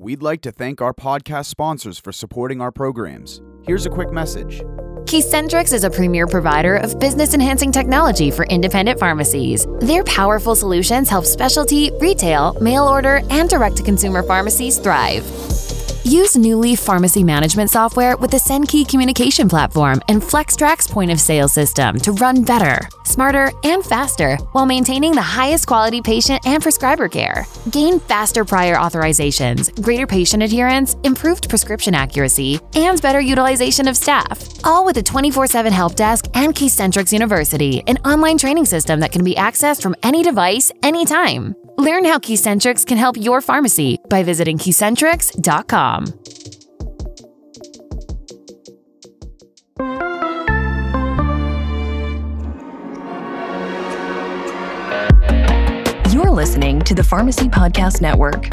We'd like to thank our podcast sponsors for supporting our programs. Here's a quick message. Keycentrix is a premier provider of business-enhancing technology for independent pharmacies. Their powerful solutions help specialty, retail, mail order, and direct-to-consumer pharmacies thrive. Use NuLeaf pharmacy management software with the SendKey communication platform and FlexTrax point-of-sale system to run better, smarter, and faster while maintaining the highest quality patient and prescriber care. Gain faster prior authorizations, greater patient adherence, improved prescription accuracy, and better utilization of staff, all with a 24/7 help desk and Keycentrix University, an online training system that can be accessed from any device, anytime. Learn how Keycentrix can help your pharmacy by visiting Keycentrix.com. You're listening to the Pharmacy Podcast Network.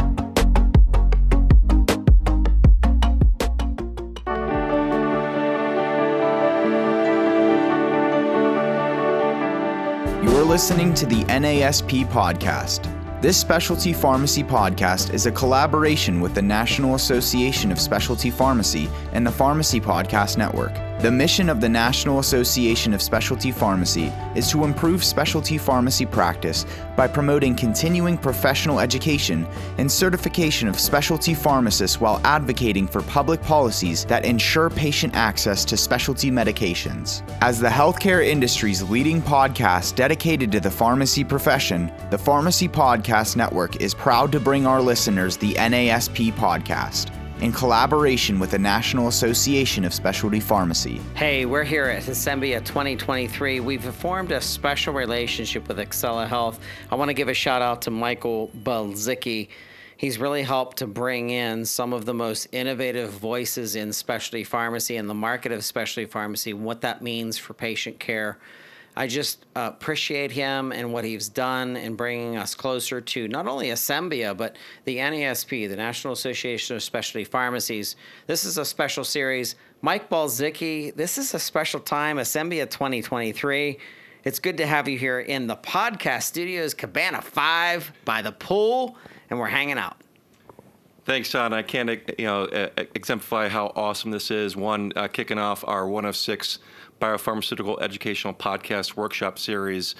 You're listening to the NASP Podcast. This specialty pharmacy podcast is a collaboration with the National Association of Specialty Pharmacy and the Pharmacy Podcast Network. The mission of the National Association of Specialty Pharmacy is to improve specialty pharmacy practice by promoting continuing professional education and certification of specialty pharmacists while advocating for public policies that ensure patient access to specialty medications. As the healthcare industry's leading podcast dedicated to the pharmacy profession, the Pharmacy Podcast Network is proud to bring our listeners the NASP podcast in collaboration with the National Association of Specialty Pharmacy. Hey, we're here at Asembia 2023. We've formed a special relationship with Accel Health. I want to give a shout out to Michael Balzicki. He's really helped to bring in some of the most innovative voices in specialty pharmacy and the market of specialty pharmacy, what that means for patient care. I just appreciate him and what he's done in bringing us closer to not only Asembia, but the NASP, the National Association of Specialty Pharmacies. This is a special series. Mike Balzicki, this is a special time, Asembia 2023. It's good to have you here in the podcast studios, Cabana 5 by the pool, and we're hanging out. Thanks, Todd. I can't exemplify how awesome this is. One, kicking off our 106 Biopharmaceutical Educational Podcast Workshop Series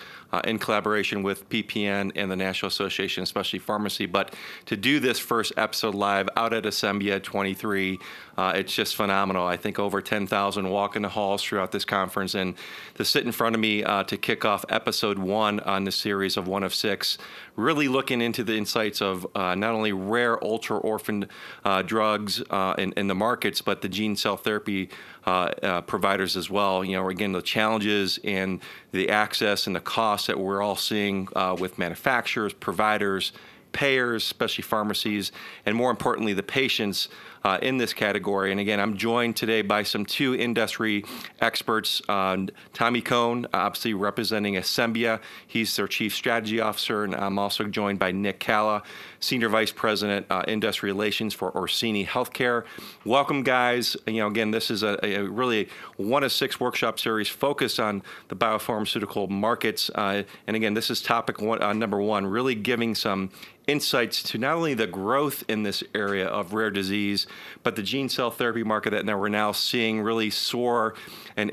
in collaboration with PPN and the National Association of Specialty Pharmacy. But to do this first episode live out at Asembia 23, it's just phenomenal. I think over 10,000 walk in the halls throughout this conference. And to sit in front of me to kick off episode one on this series of 106, really looking into the insights of not only rare ultra-orphan drugs in the markets, but the gene cell therapy providers as well. You know, again, the challenges and the access and the costs that we're all seeing with manufacturers, providers, payers, especially pharmacies, and more importantly, the patients in this category. And again, I'm joined today by some two industry experts, Tommy Cohn, obviously representing Asembia. He's their chief strategy officer. And I'm also joined by Nick Calla, senior vice president, industry relations for Orsini Healthcare. Welcome, guys. You know, again, this is a really 106 workshop series focused on the biopharmaceutical markets. And again, this is topic one, number one, really giving some insights to not only the growth in this area of rare disease, but the gene cell therapy market that now we're now seeing really soar and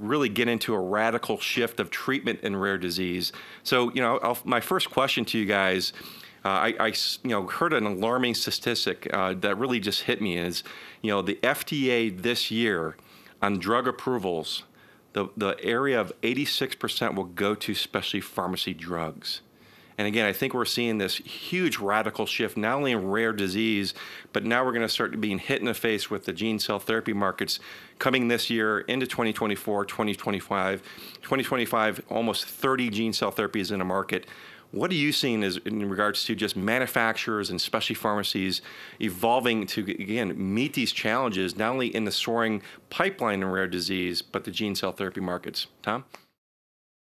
really get into a radical shift of treatment in rare disease. So, you know, my first question to you guys, I heard an alarming statistic that really just hit me is, you know, the FDA this year on drug approvals, the area of 86% will go to specialty pharmacy drugs. And again, I think we're seeing this huge radical shift, not only in rare disease, but now we're going to start being hit in the face with the gene cell therapy markets coming this year into 2024, 2025. 2025, almost 30 gene cell therapies in the market. What are you seeing in regards to just manufacturers and specialty pharmacies evolving to, again, meet these challenges, not only in the soaring pipeline in rare disease, but the gene cell therapy markets? Tom?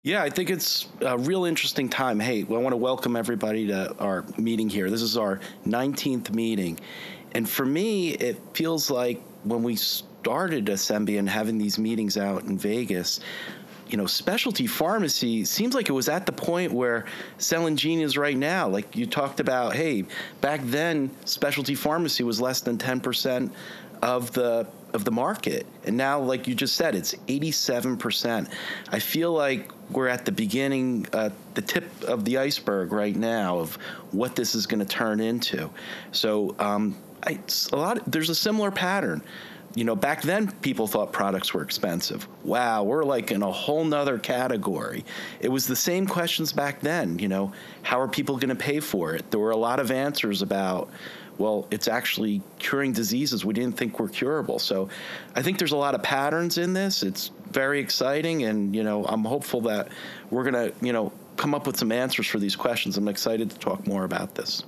Yeah, I think it's a real interesting time. Hey, well, I want to welcome everybody to our meeting here. This is our 19th meeting. And for me, it feels like when we started Asembia and having these meetings out in Vegas, you know, specialty pharmacy seems like it was at the point where Celgene is right now. Like you talked about, hey, back then specialty pharmacy was less than 10% of the market. And now, like you just said, it's 87%. I feel like we're at the beginning, the tip of the iceberg right now of what this is going to turn into. So there's a similar pattern. You know, back then people thought products were expensive. Wow, we're like in a whole nother category. It was the same questions back then, you know, how are people going to pay for it? There were a lot of answers about, well, it's actually curing diseases we didn't think were curable. So I think there's a lot of patterns in this. It's very exciting. And, you know, I'm hopeful that we're going to, you know, come up with some answers for these questions. I'm excited to talk more about this.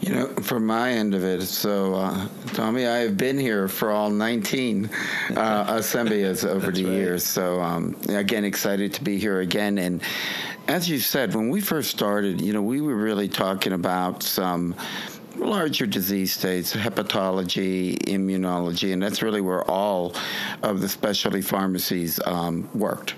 You know, from my end of it, so Tommy, I have been here for all 19 Asembias over the years. So again, excited to be here again. And as you said, when we first started, you know, we were really talking about some larger disease states, hepatology, immunology, and that's really where all of the specialty pharmacies worked.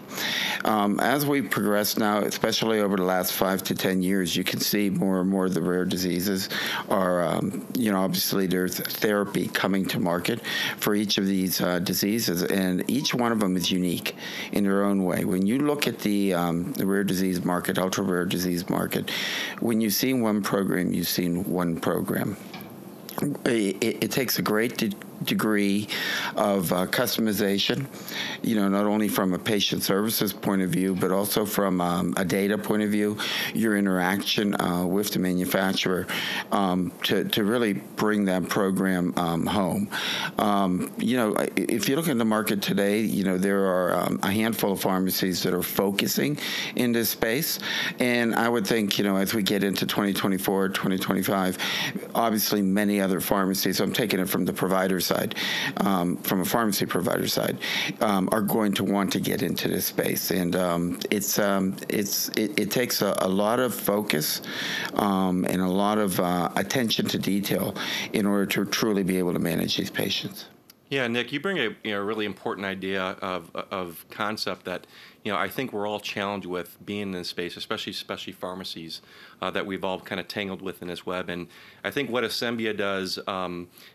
As we progress now, especially over the last 5 to 10 years, you can see more and more of the rare diseases are, you know, obviously there's therapy coming to market for each of these diseases, and each one of them is unique in their own way. When you look at the rare disease market, ultra rare disease market, when you see one program, you've seen one program. It takes a great degree of customization, you know, not only from a patient services point of view, but also from a data point of view, your interaction with the manufacturer to really bring that program home. You know, if you look at the market today, you know, there are a handful of pharmacies that are focusing in this space. And I would think, you know, as we get into 2024, 2025, obviously many other pharmacies, so I'm taking it from the provider side, from a pharmacy provider side, are going to want to get into this space. And it takes a lot of focus and a lot of attention to detail in order to truly be able to manage these patients. Yeah, Nick, you bring a really important idea of concept that, you know, I think we're all challenged with being in this space, especially pharmacies that we've all kind of tangled with in this web. And I think what Asembia does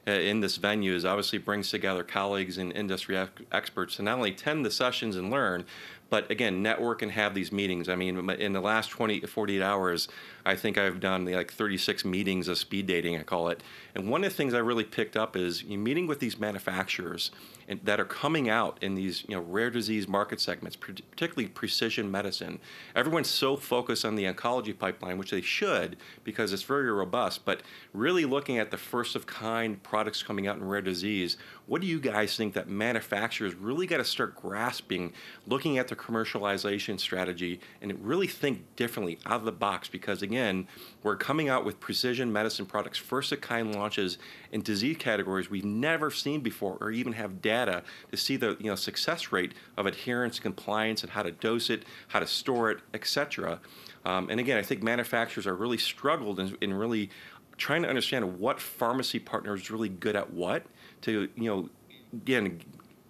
in this venue is obviously brings together colleagues and industry experts to not only attend the sessions and learn, but again, network and have these meetings. I mean, in the last 20 to 48 hours, I think I've done like 36 meetings of speed dating, I call it. And one of the things I really picked up is you're meeting with these manufacturers and that are coming out in these, you know, rare disease market segments, particularly precision medicine. Everyone's so focused on the oncology pipeline, which they should because it's very robust, but really looking at the first of kind products coming out in rare disease, what do you guys think that manufacturers really got to start grasping, looking at their commercialization strategy, and really think differently out of the box? Because again, we're coming out with precision medicine products, first of kind launches in disease categories we've never seen before or even have data to see the, you know, success rate of adherence, compliance, and how to dose it, how to store it, etc. And again, I think manufacturers are really struggled in really trying to understand what pharmacy partner is really good at what to, you know, again,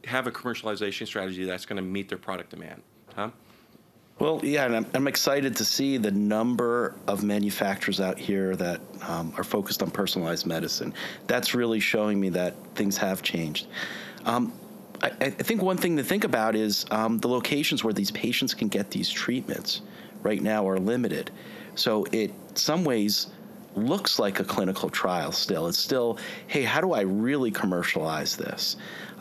have a commercialization strategy that's going to meet their product demand. Huh? Well, yeah, and I'm excited to see the number of manufacturers out here that are focused on personalized medicine. That's really showing me that things have changed. I think one thing to think about is the locations where these patients can get these treatments right now are limited. So it, some ways, looks like a clinical trial still. It's still, hey, how do I really commercialize this?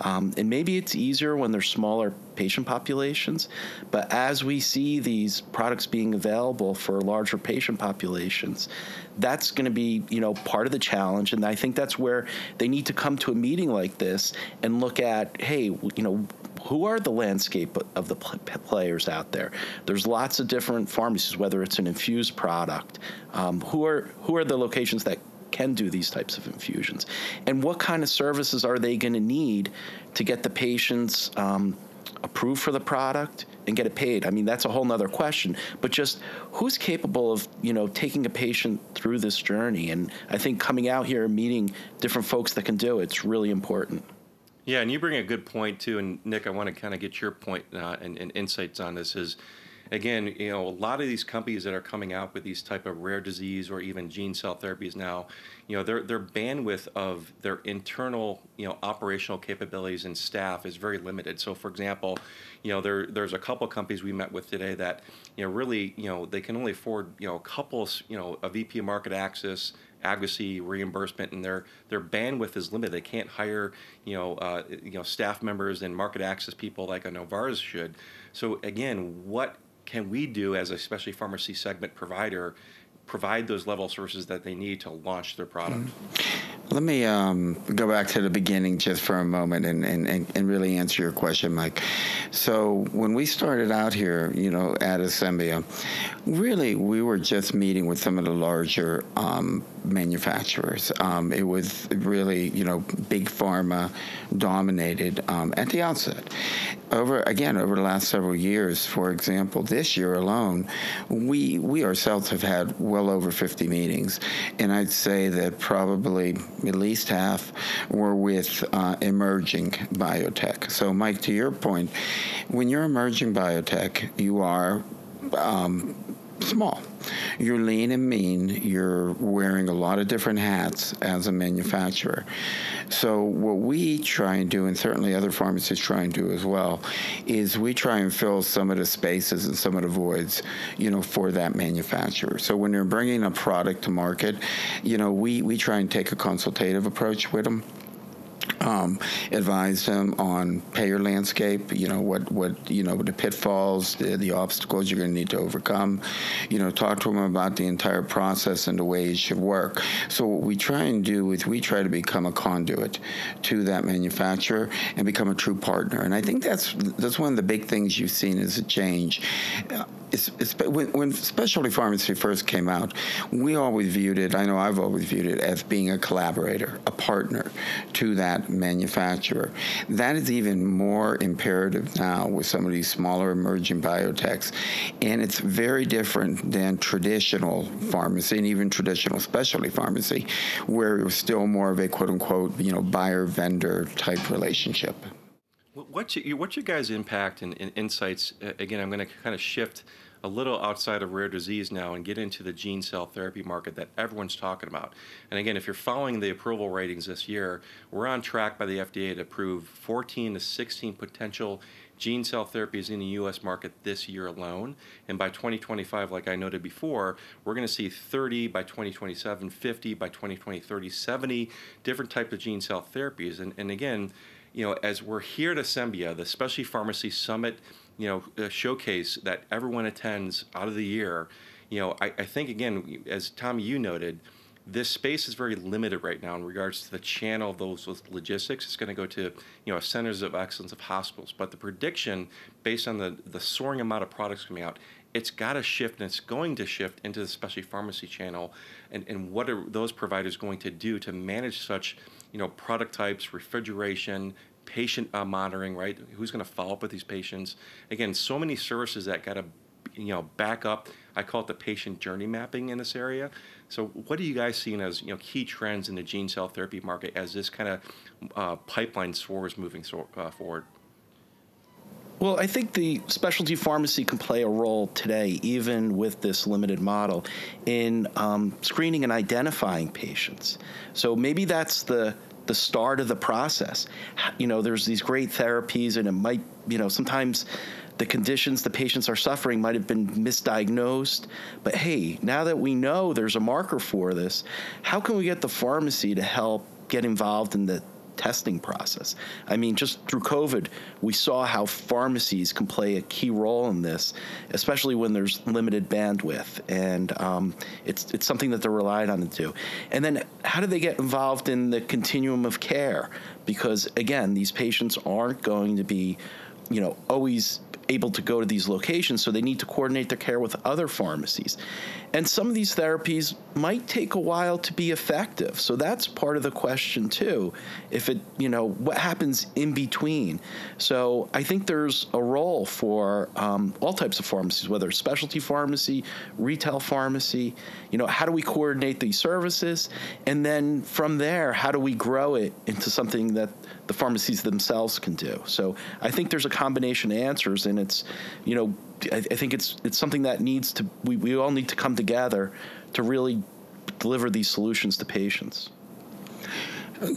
And maybe it's easier when there's smaller patient populations, but as we see these products being available for larger patient populations, that's going to be, you know, part of the challenge. And I think that's where they need to come to a meeting like this and look at, hey, you know, who are the landscape of the players out there? There's lots of different pharmacies, whether it's an infused product. Who are the locations that can do these types of infusions? And what kind of services are they going to need to get the patients approved for the product and get it paid? I mean, that's a whole nother question, but just who's capable of, you know, taking a patient through this journey? And I think coming out here and meeting different folks that can do it's really important. Yeah, and you bring a good point too, and Nick, I want to kind of get your point and insights on this. Is again, you know, a lot of these companies that are coming out with these type of rare disease or even gene cell therapies now, you know, their bandwidth of their internal, you know, operational capabilities and staff is very limited. So, for example, you know, there's a couple of companies we met with today that, you know, really, you know, they can only afford, you know, a couple, you know, a VP of market access, advocacy, reimbursement, and their bandwidth is limited. They can't hire, you know, staff members and market access people like a Novartis should. So again, what can we do as a specialty pharmacy segment provider, provide those level of services that they need to launch their product? Let me go back to the beginning just for a moment and really answer your question, Mike. So when we started out here, you know, at Asembia, really we were just meeting with some of the larger manufacturers. It was really, you know, big pharma dominated at the outset. Over the last several years, for example, this year alone, we ourselves have had well over 50 meetings, and I'd say that probably at least half were with emerging biotech. So, Mike, to your point, when you're emerging biotech, you are small. You're lean and mean. You're wearing a lot of different hats as a manufacturer. So what we try and do, and certainly other pharmacies try and do as well, is we try and fill some of the spaces and some of the voids, you know, for that manufacturer. So when they're bringing a product to market, you know, we try and take a consultative approach with them. Advise them on payer landscape, you know, what you know, the pitfalls, the obstacles you're going to need to overcome, you know, talk to them about the entire process and the way it should work. So what we try and do is we try to become a conduit to that manufacturer and become a true partner. And I think that's one of the big things you've seen is a change. When specialty pharmacy first came out, we always viewed it, I know I've always viewed it, as being a collaborator, a partner to that manufacturer. That is even more imperative now with some of these smaller emerging biotechs, and it's very different than traditional pharmacy and even traditional specialty pharmacy, where it was still more of a quote-unquote, you know, buyer-vendor type relationship. What's your guys' impact and insights? Again, I'm going to kind of shift a little outside of rare disease now and get into the gene cell therapy market that everyone's talking about. And again, if you're following the approval ratings this year, we're on track by the FDA to approve 14 to 16 potential gene cell therapies in the U.S. market this year alone. And by 2025, like I noted before, we're going to see 30 by 2027, 50 by 2030, 70 different types of gene cell therapies. And again, you know, as we're here at Asembia, the Specialty Pharmacy Summit, you know, showcase that everyone attends out of the year, you know, I think, again, as Tommy, you noted, this space is very limited right now in regards to the channel of those logistics. It's going to go to, you know, centers of excellence of hospitals. But the prediction, based on the soaring amount of products coming out, it's got to shift, and it's going to shift into the specialty pharmacy channel. And what are those providers going to do to manage such, you know, product types, refrigeration, patient monitoring, right? Who's going to follow up with these patients? Again, so many services that got to, you know, back up. I call it the patient journey mapping in this area. So what are you guys seeing as, you know, key trends in the gene cell therapy market as this kind of pipeline soars moving forward? Well, I think the specialty pharmacy can play a role today, even with this limited model, in screening and identifying patients. So maybe that's the start of the process. You know, there's these great therapies, and it might, you know, sometimes the conditions the patients are suffering might have been misdiagnosed. But hey, now that we know there's a marker for this, how can we get the pharmacy to help get involved in the testing process? I mean, just through COVID, we saw how pharmacies can play a key role in this, especially when there's limited bandwidth, and it's something that they're relied on to do. And then how do they get involved in the continuum of care? Because again, these patients aren't going to be, you know, always able to go to these locations, so they need to coordinate their care with other pharmacies. And some of these therapies might take a while to be effective. So that's part of the question too, if it, you know, what happens in between. So I think there's a role for all types of pharmacies, whether it's specialty pharmacy, retail pharmacy, you know, how do we coordinate these services? And then from there, how do we grow it into something that the pharmacies themselves can do? So I think there's a combination of answers, and it's, you know, I think it's something that needs to, we all need to come together to really deliver these solutions to patients.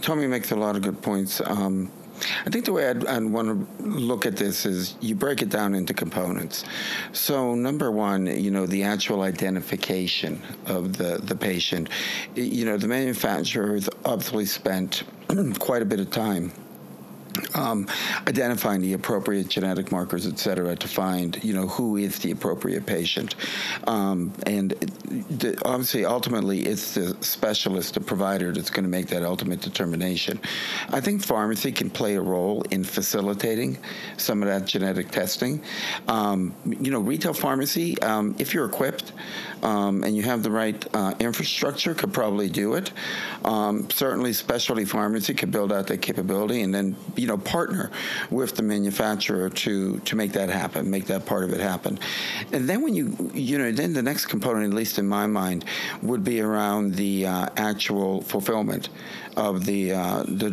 Tommy makes a lot of good points. I think the way I'd want to look at this is you break it down into components. So number one, you know, the actual identification of the patient. You know, the manufacturer has obviously spent quite a bit of time identifying the appropriate genetic markers, et cetera, to find, you know, who is the appropriate patient. And obviously, ultimately, it's the specialist, the provider, that's going to make that ultimate determination. I think pharmacy can play a role in facilitating some of that genetic testing. You know, retail pharmacy, if you're equipped and you have the right infrastructure, could probably do it. Certainly, specialty pharmacy could build out that capability and then, you know, partner with the manufacturer to make that happen, make that part of it happen. And then when then the next component, at least in my mind, would be around the actual fulfillment of the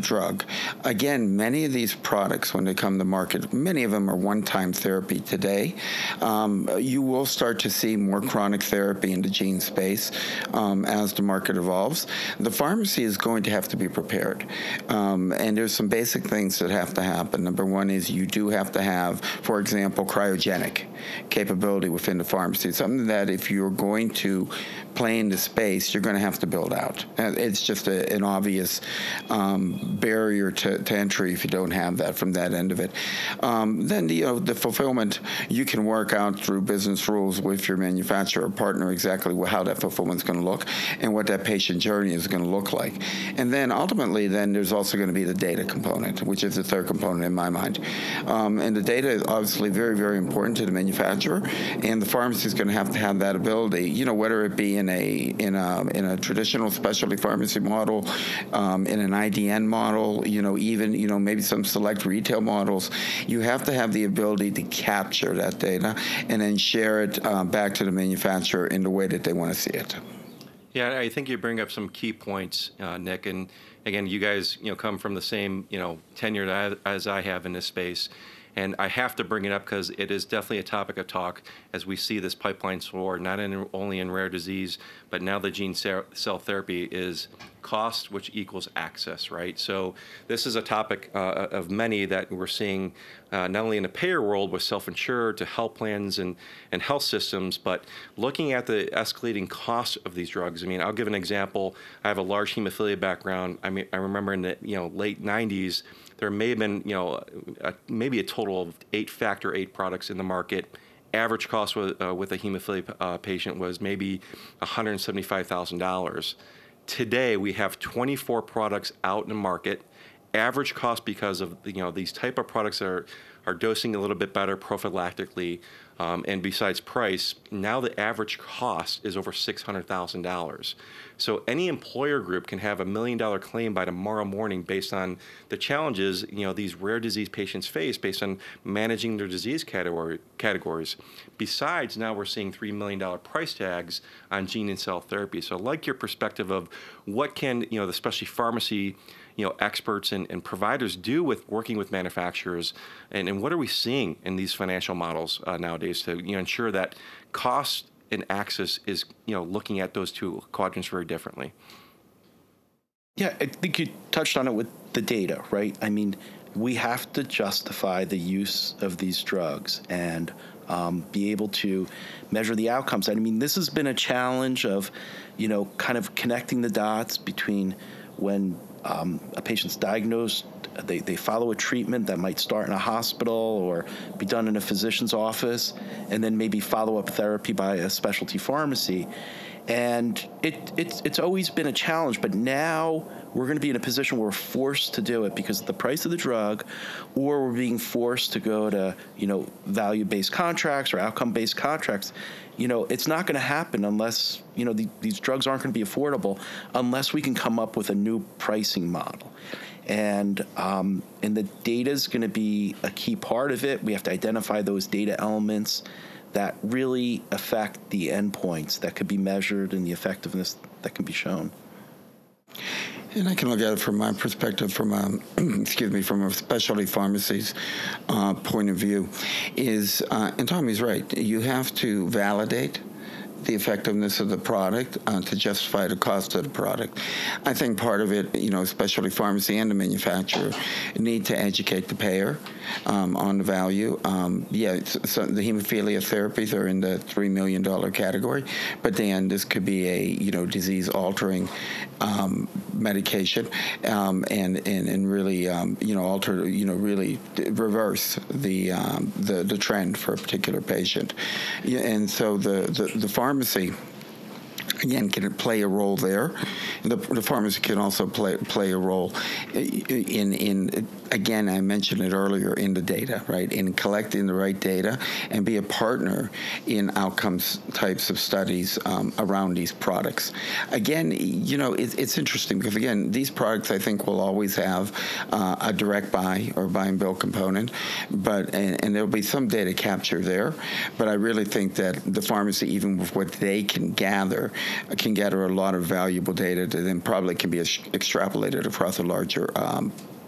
drug. Again, many of these products, when they come to market, many of them are one-time therapy today. You will start to see more chronic therapy in the gene space as the market evolves. The pharmacy is going to have to be prepared. And there's some basic things that have to happen. Number one is you do have to have, for example, cryogenic capability within the pharmacy, something that if you're going to play in the space, you're going to have to build out. It's just an obvious barrier to entry if you don't have that from that end of it. Then the fulfillment, you can work out through business rules with your manufacturer partner exactly how that fulfillment's going to look and what that patient journey is going to look like. And then ultimately, then there's also going to be the data component, which is the third component in my mind. And the data is obviously very, very important to the manufacturer, and the pharmacy is going to have that ability. You know, whether it be in a traditional specialty pharmacy model, in an IDN model, you know, even, you know, maybe some select retail models, you have to have the ability to capture that data and then share it back to the manufacturer in the way that they want to see it. Yeah, I think you bring up some key points, Nick. And again, you guys, you know, come from the same, you know, tenure as I have in this space. And I have to bring it up because it is definitely a topic of talk as we see this pipeline forward, not only in rare disease, but now the gene cell therapy is cost, which equals access, right? So this is a topic of many that we're seeing not only in the payer world with self-insured to health plans and health systems, but looking at the escalating cost of these drugs. I mean, I'll give an example. I have a large hemophilia background. I mean, I remember in the late 90s, there may have been, maybe a total of 8 factor VIII products in the market. Average cost with a hemophilia patient was maybe $175,000. Today, we have 24 products out in the market. Average cost because of, these type of products that are dosing a little bit better prophylactically. And besides price, now the average cost is over $600,000. So any employer group can have $1 million claim by tomorrow morning based on the challenges, these rare disease patients face based on managing their disease categories. Besides, now we're seeing $3 million price tags on gene and cell therapy. So I like your perspective of what can, the specialty pharmacy experts and providers do with working with manufacturers, and what are we seeing in these financial models nowadays to ensure that cost and access is looking at those two quadrants very differently? Yeah, I think you touched on it with the data, right? I mean, we have to justify the use of these drugs and be able to measure the outcomes. I mean, this has been a challenge of kind of connecting the dots between when a patient's diagnosed, they follow a treatment that might start in a hospital or be done in a physician's office, and then maybe follow-up therapy by a specialty pharmacy. And it's always been a challenge, but now we're going to be in a position where we're forced to do it because of the price of the drug, or we're being forced to go to, you know, value-based contracts or outcome-based contracts. You know, it's not going to happen unless, you know, these drugs aren't going to be affordable unless we can come up with a new pricing model. And the data is going to be a key part of it. We have to identify those data elements that really affect the endpoints that could be measured and the effectiveness that can be shown. And I can look at it from my perspective, from a specialty pharmacy's point of view, is and Tommy's right. You have to validate the effectiveness of the product to justify the cost of the product. I think part of it, you know, specialty pharmacy and the manufacturer need to educate the payer on the value. So the hemophilia therapies are in the $3 million category, but then this could be a, you know, disease-altering medication and really, you know, alter, you know, really reverse the trend for a particular patient. And so the pharmacy, again, can play a role there. The pharmacy can also play a role in again, I mentioned it earlier, in the data, right? In collecting the right data and be a partner in outcomes types of studies around these products. Again, you know, it's interesting because, again, these products I think will always have a direct buy or buy and bill component, and there'll be some data capture there. But I really think that the pharmacy, even with what they can gather a lot of valuable data that then probably can be extrapolated across a larger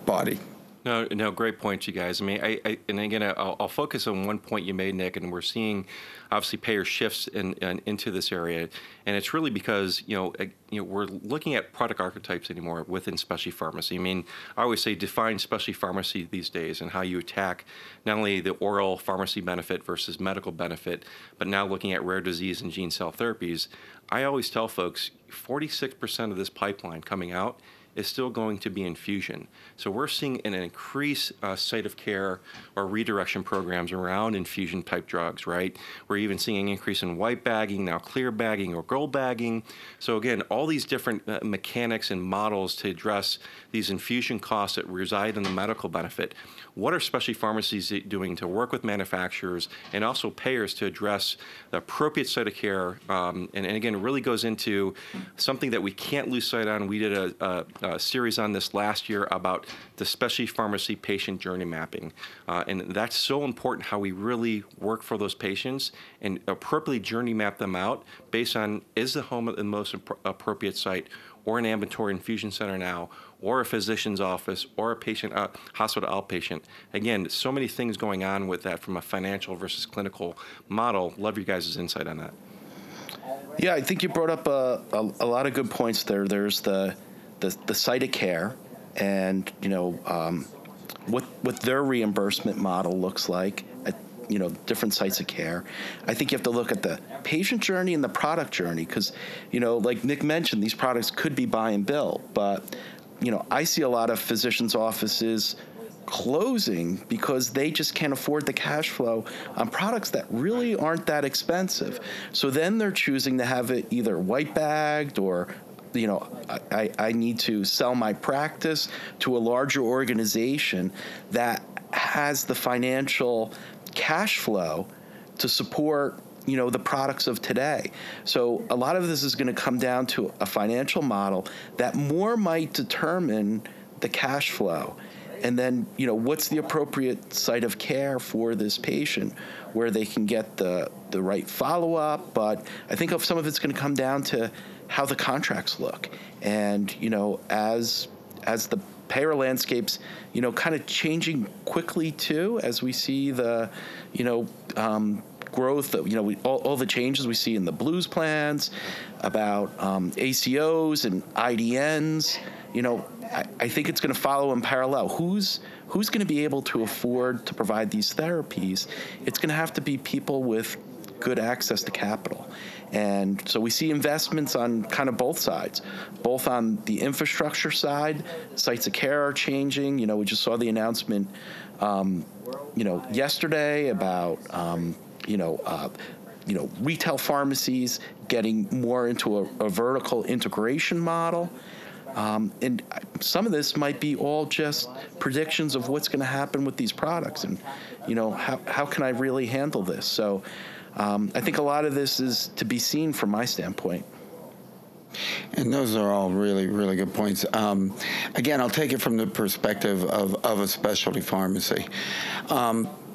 body. No, great points, you guys. I mean, I'll focus on one point you made, Nick, and we're seeing obviously payer shifts into this area, and it's really because we're looking at product archetypes anymore within specialty pharmacy. I mean, I always say define specialty pharmacy these days and how you attack not only the oral pharmacy benefit versus medical benefit, but now looking at rare disease and gene cell therapies. I always tell folks 46% of this pipeline coming out is still going to be infusion. So we're seeing an increased site of care or redirection programs around infusion type drugs, right? We're even seeing an increase in white bagging, now clear bagging or gold bagging. So again, all these different mechanics and models to address these infusion costs that reside in the medical benefit. What are specialty pharmacies doing to work with manufacturers and also payers to address the appropriate site of care? And again, it really goes into something that we can't lose sight on. We did a series on this last year about the specialty pharmacy patient journey mapping. And that's so important, how we really work for those patients and appropriately journey map them out based on, is the home the most appropriate site, or an ambulatory infusion center now, or a physician's office, or a patient hospital outpatient. Again, so many things going on with that from a financial versus clinical model. Love your guys' insight on that. Yeah, I think you brought up a lot of good points there. There's the site of care, and you know what their reimbursement model looks like at, you know, different sites of care. I think you have to look at the patient journey and the product journey because, you know, like Nick mentioned, these products could be buy and bill, but you know, I see a lot of physicians' offices closing because they just can't afford the cash flow on products that really aren't that expensive. So then they're choosing to have it either white bagged or, you know, I need to sell my practice to a larger organization that has the financial cash flow to support, you know, the products of today. So a lot of this is going to come down to a financial model that more might determine the cash flow. And then, you know, what's the appropriate site of care for this patient where they can get the right follow-up. But I think some of it's going to come down to how the contracts look. And, you know, as the payer landscapes, you know, kind of changing quickly too, as we see the, you know, growth that, you know, all the changes we see in the Blues plans about ACOs and IDNs, you know, I think it's going to follow in parallel. Who's going to be able to afford to provide these therapies? It's going to have to be people with good access to capital. And so we see investments on kind of both sides, both on the infrastructure side, sites of care are changing. You know, we just saw the announcement, you know, yesterday about, you know, you know, retail pharmacies, getting more into a vertical integration model. And some of this might be all just predictions of what's going to happen with these products and, you know, how can I really handle this? So I think a lot of this is to be seen from my standpoint. And those are all really, really good points. Again, I'll take it from the perspective of a specialty pharmacy.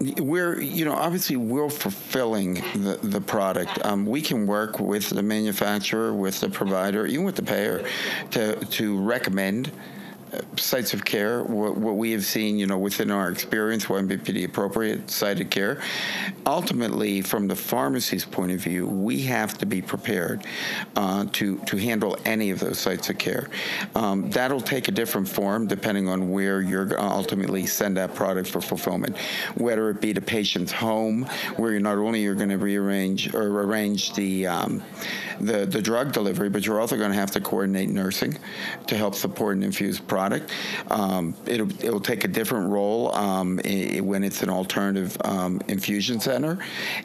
We're, you know, obviously we're fulfilling the product. We can work with the manufacturer, with the provider, even with the payer to recommend sites of care, what we have seen, you know, within our experience, what would be the appropriate site of care. Ultimately, from the pharmacy's point of view, we have to be prepared to handle any of those sites of care. That'll take a different form depending on where you're going to ultimately send that product for fulfillment, whether it be the patient's home, where you're not only you're going to arrange the drug delivery, but you're also going to have to coordinate nursing to help support an infused product. It'll take a different role when it's an alternative infusion center,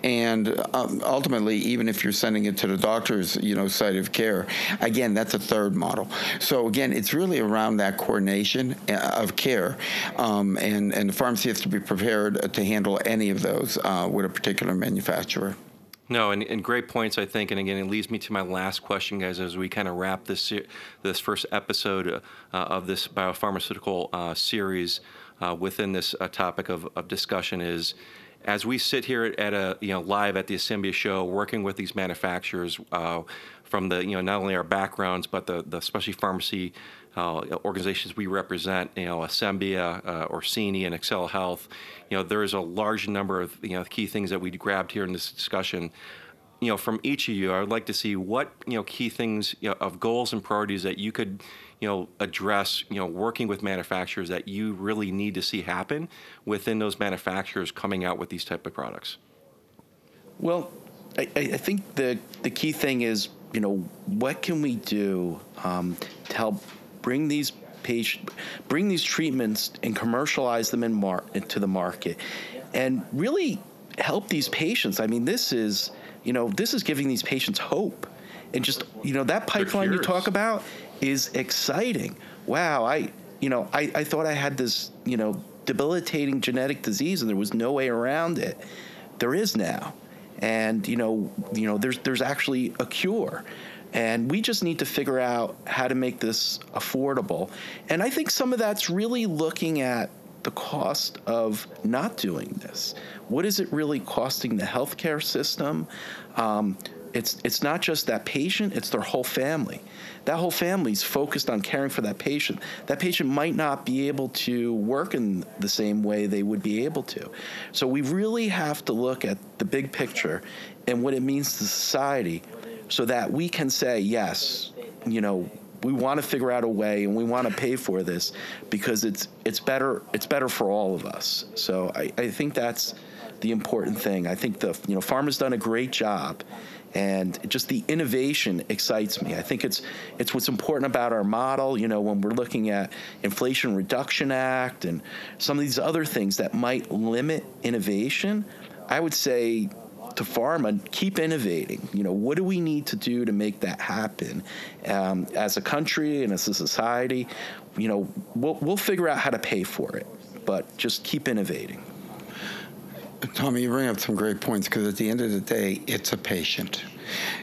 and ultimately, even if you're sending it to the doctor's, you know, site of care, again, that's a third model. So again, it's really around that coordination of care, and the pharmacy has to be prepared to handle any of those with a particular manufacturer. No, and great points, I think. And again, it leads me to my last question, guys, as we kind of wrap this first episode of this biopharmaceutical series within this topic of discussion is, as we sit here at a, you know, live at the Asembia show, working with these manufacturers from the, you know, not only our backgrounds, but the specialty pharmacy organizations we represent, you know, Asembia, Orsini, and Accel Health, you know, there's a large number of, you know, key things that we grabbed here in this discussion. You know, from each of you, I would like to see what, you know, key things, you know, of goals and priorities that you could, you know, address, you know, working with manufacturers that you really need to see happen within those manufacturers coming out with these type of products. Well, I think the key thing is, you know, what can we do to help bring these treatments and commercialize them into the market, and really help these patients. I mean, this is, you know, this is giving these patients hope, and just, you know, that pipeline you talk about is exciting. Wow, I thought I had this, you know, debilitating genetic disease and there was no way around it. There is now, and you know, there's actually a cure. And we just need to figure out how to make this affordable. And I think some of that's really looking at the cost of not doing this. What is it really costing the healthcare system? It's not just that patient, it's their whole family. That whole family's focused on caring for that patient. That patient might not be able to work in the same way they would be able to. So we really have to look at the big picture and what it means to society, so that we can say, yes, you know, we want to figure out a way and we want to pay for this because it's better for all of us. So I think that's the important thing. I think the, you know, pharma's done a great job, and just the innovation excites me. I think it's what's important about our model, you know, when we're looking at Inflation Reduction Act and some of these other things that might limit innovation. I would say to pharma, keep innovating. You know, what do we need to do to make that happen as a country and as a society? You know, we'll figure out how to pay for it, but just keep innovating. Tommy, you bring up some great points, because at the end of the day, it's a patient.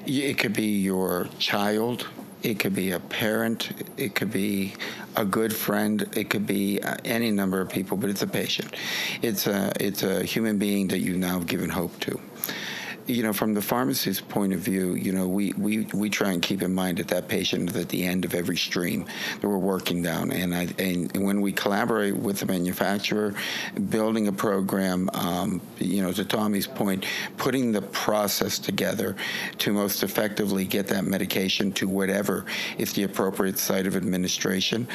It could be your child, it could be a parent, it could be a good friend, it could be any number of people, but it's a patient. It's a human being that you've now given hope to. You know, from the pharmacist's point of view, you know, we try and keep in mind that that patient is at the end of every stream that we're working down. And when we collaborate with the manufacturer, building a program, you know, to Tommy's point, putting the process together to most effectively get that medication to whatever is the appropriate site of administration.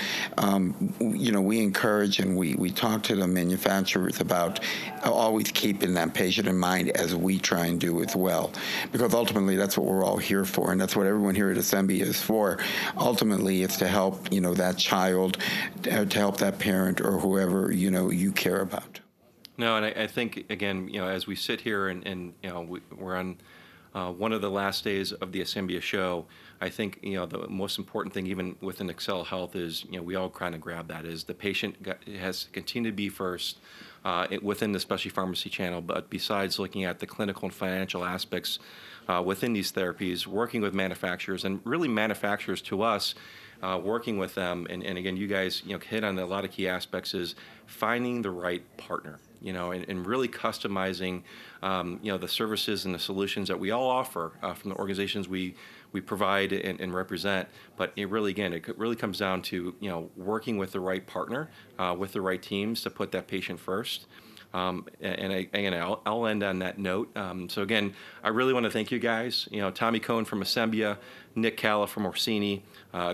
You know, we encourage and we talk to the manufacturers about always keeping that patient in mind as we try and do as well, because ultimately that's what we're all here for, and that's what everyone here at Asembia is for. Ultimately, it's to help, you know, that child, to help that parent, or whoever, you know, you care about. No, and I think, again, you know, as we sit here and you know, we're on One of the last days of the Asembia show, I think, the most important thing even within Accel Health is, we all kind of grab that, is the patient has to continue to be first within the specialty pharmacy channel. But besides looking at the clinical and financial aspects within these therapies, working with manufacturers, and really manufacturers to us, working with them, and again, you guys hit on a lot of key aspects, is finding the right partner, and really customizing the services and the solutions that we all offer from the organizations we provide and represent. But it really, again, it really comes down to working with the right partner, with the right teams to put that patient first. I'll end on that note. So again, I really want to thank you guys. Tommy Cohn from Asembia, Nick Calla from Orsini.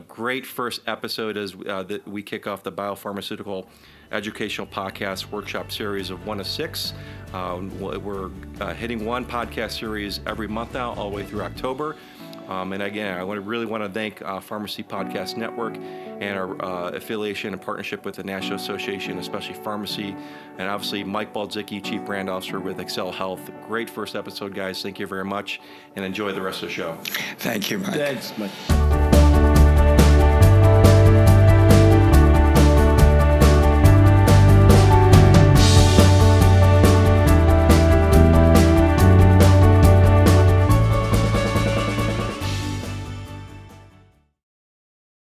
Great first episode as that we kick off the biopharmaceutical educational podcast workshop series of 1 of 6. We're hitting one podcast series every month now, all the way through October. And again, I really want to thank Pharmacy Podcast Network and our affiliation and partnership with the National Association of Specialty Pharmacy, and obviously Mike Balzicki, Chief Brand Officer with Accel Health. Great first episode, guys. Thank you very much, and enjoy the rest of the show. Thank you, Mike. Thanks, Mike.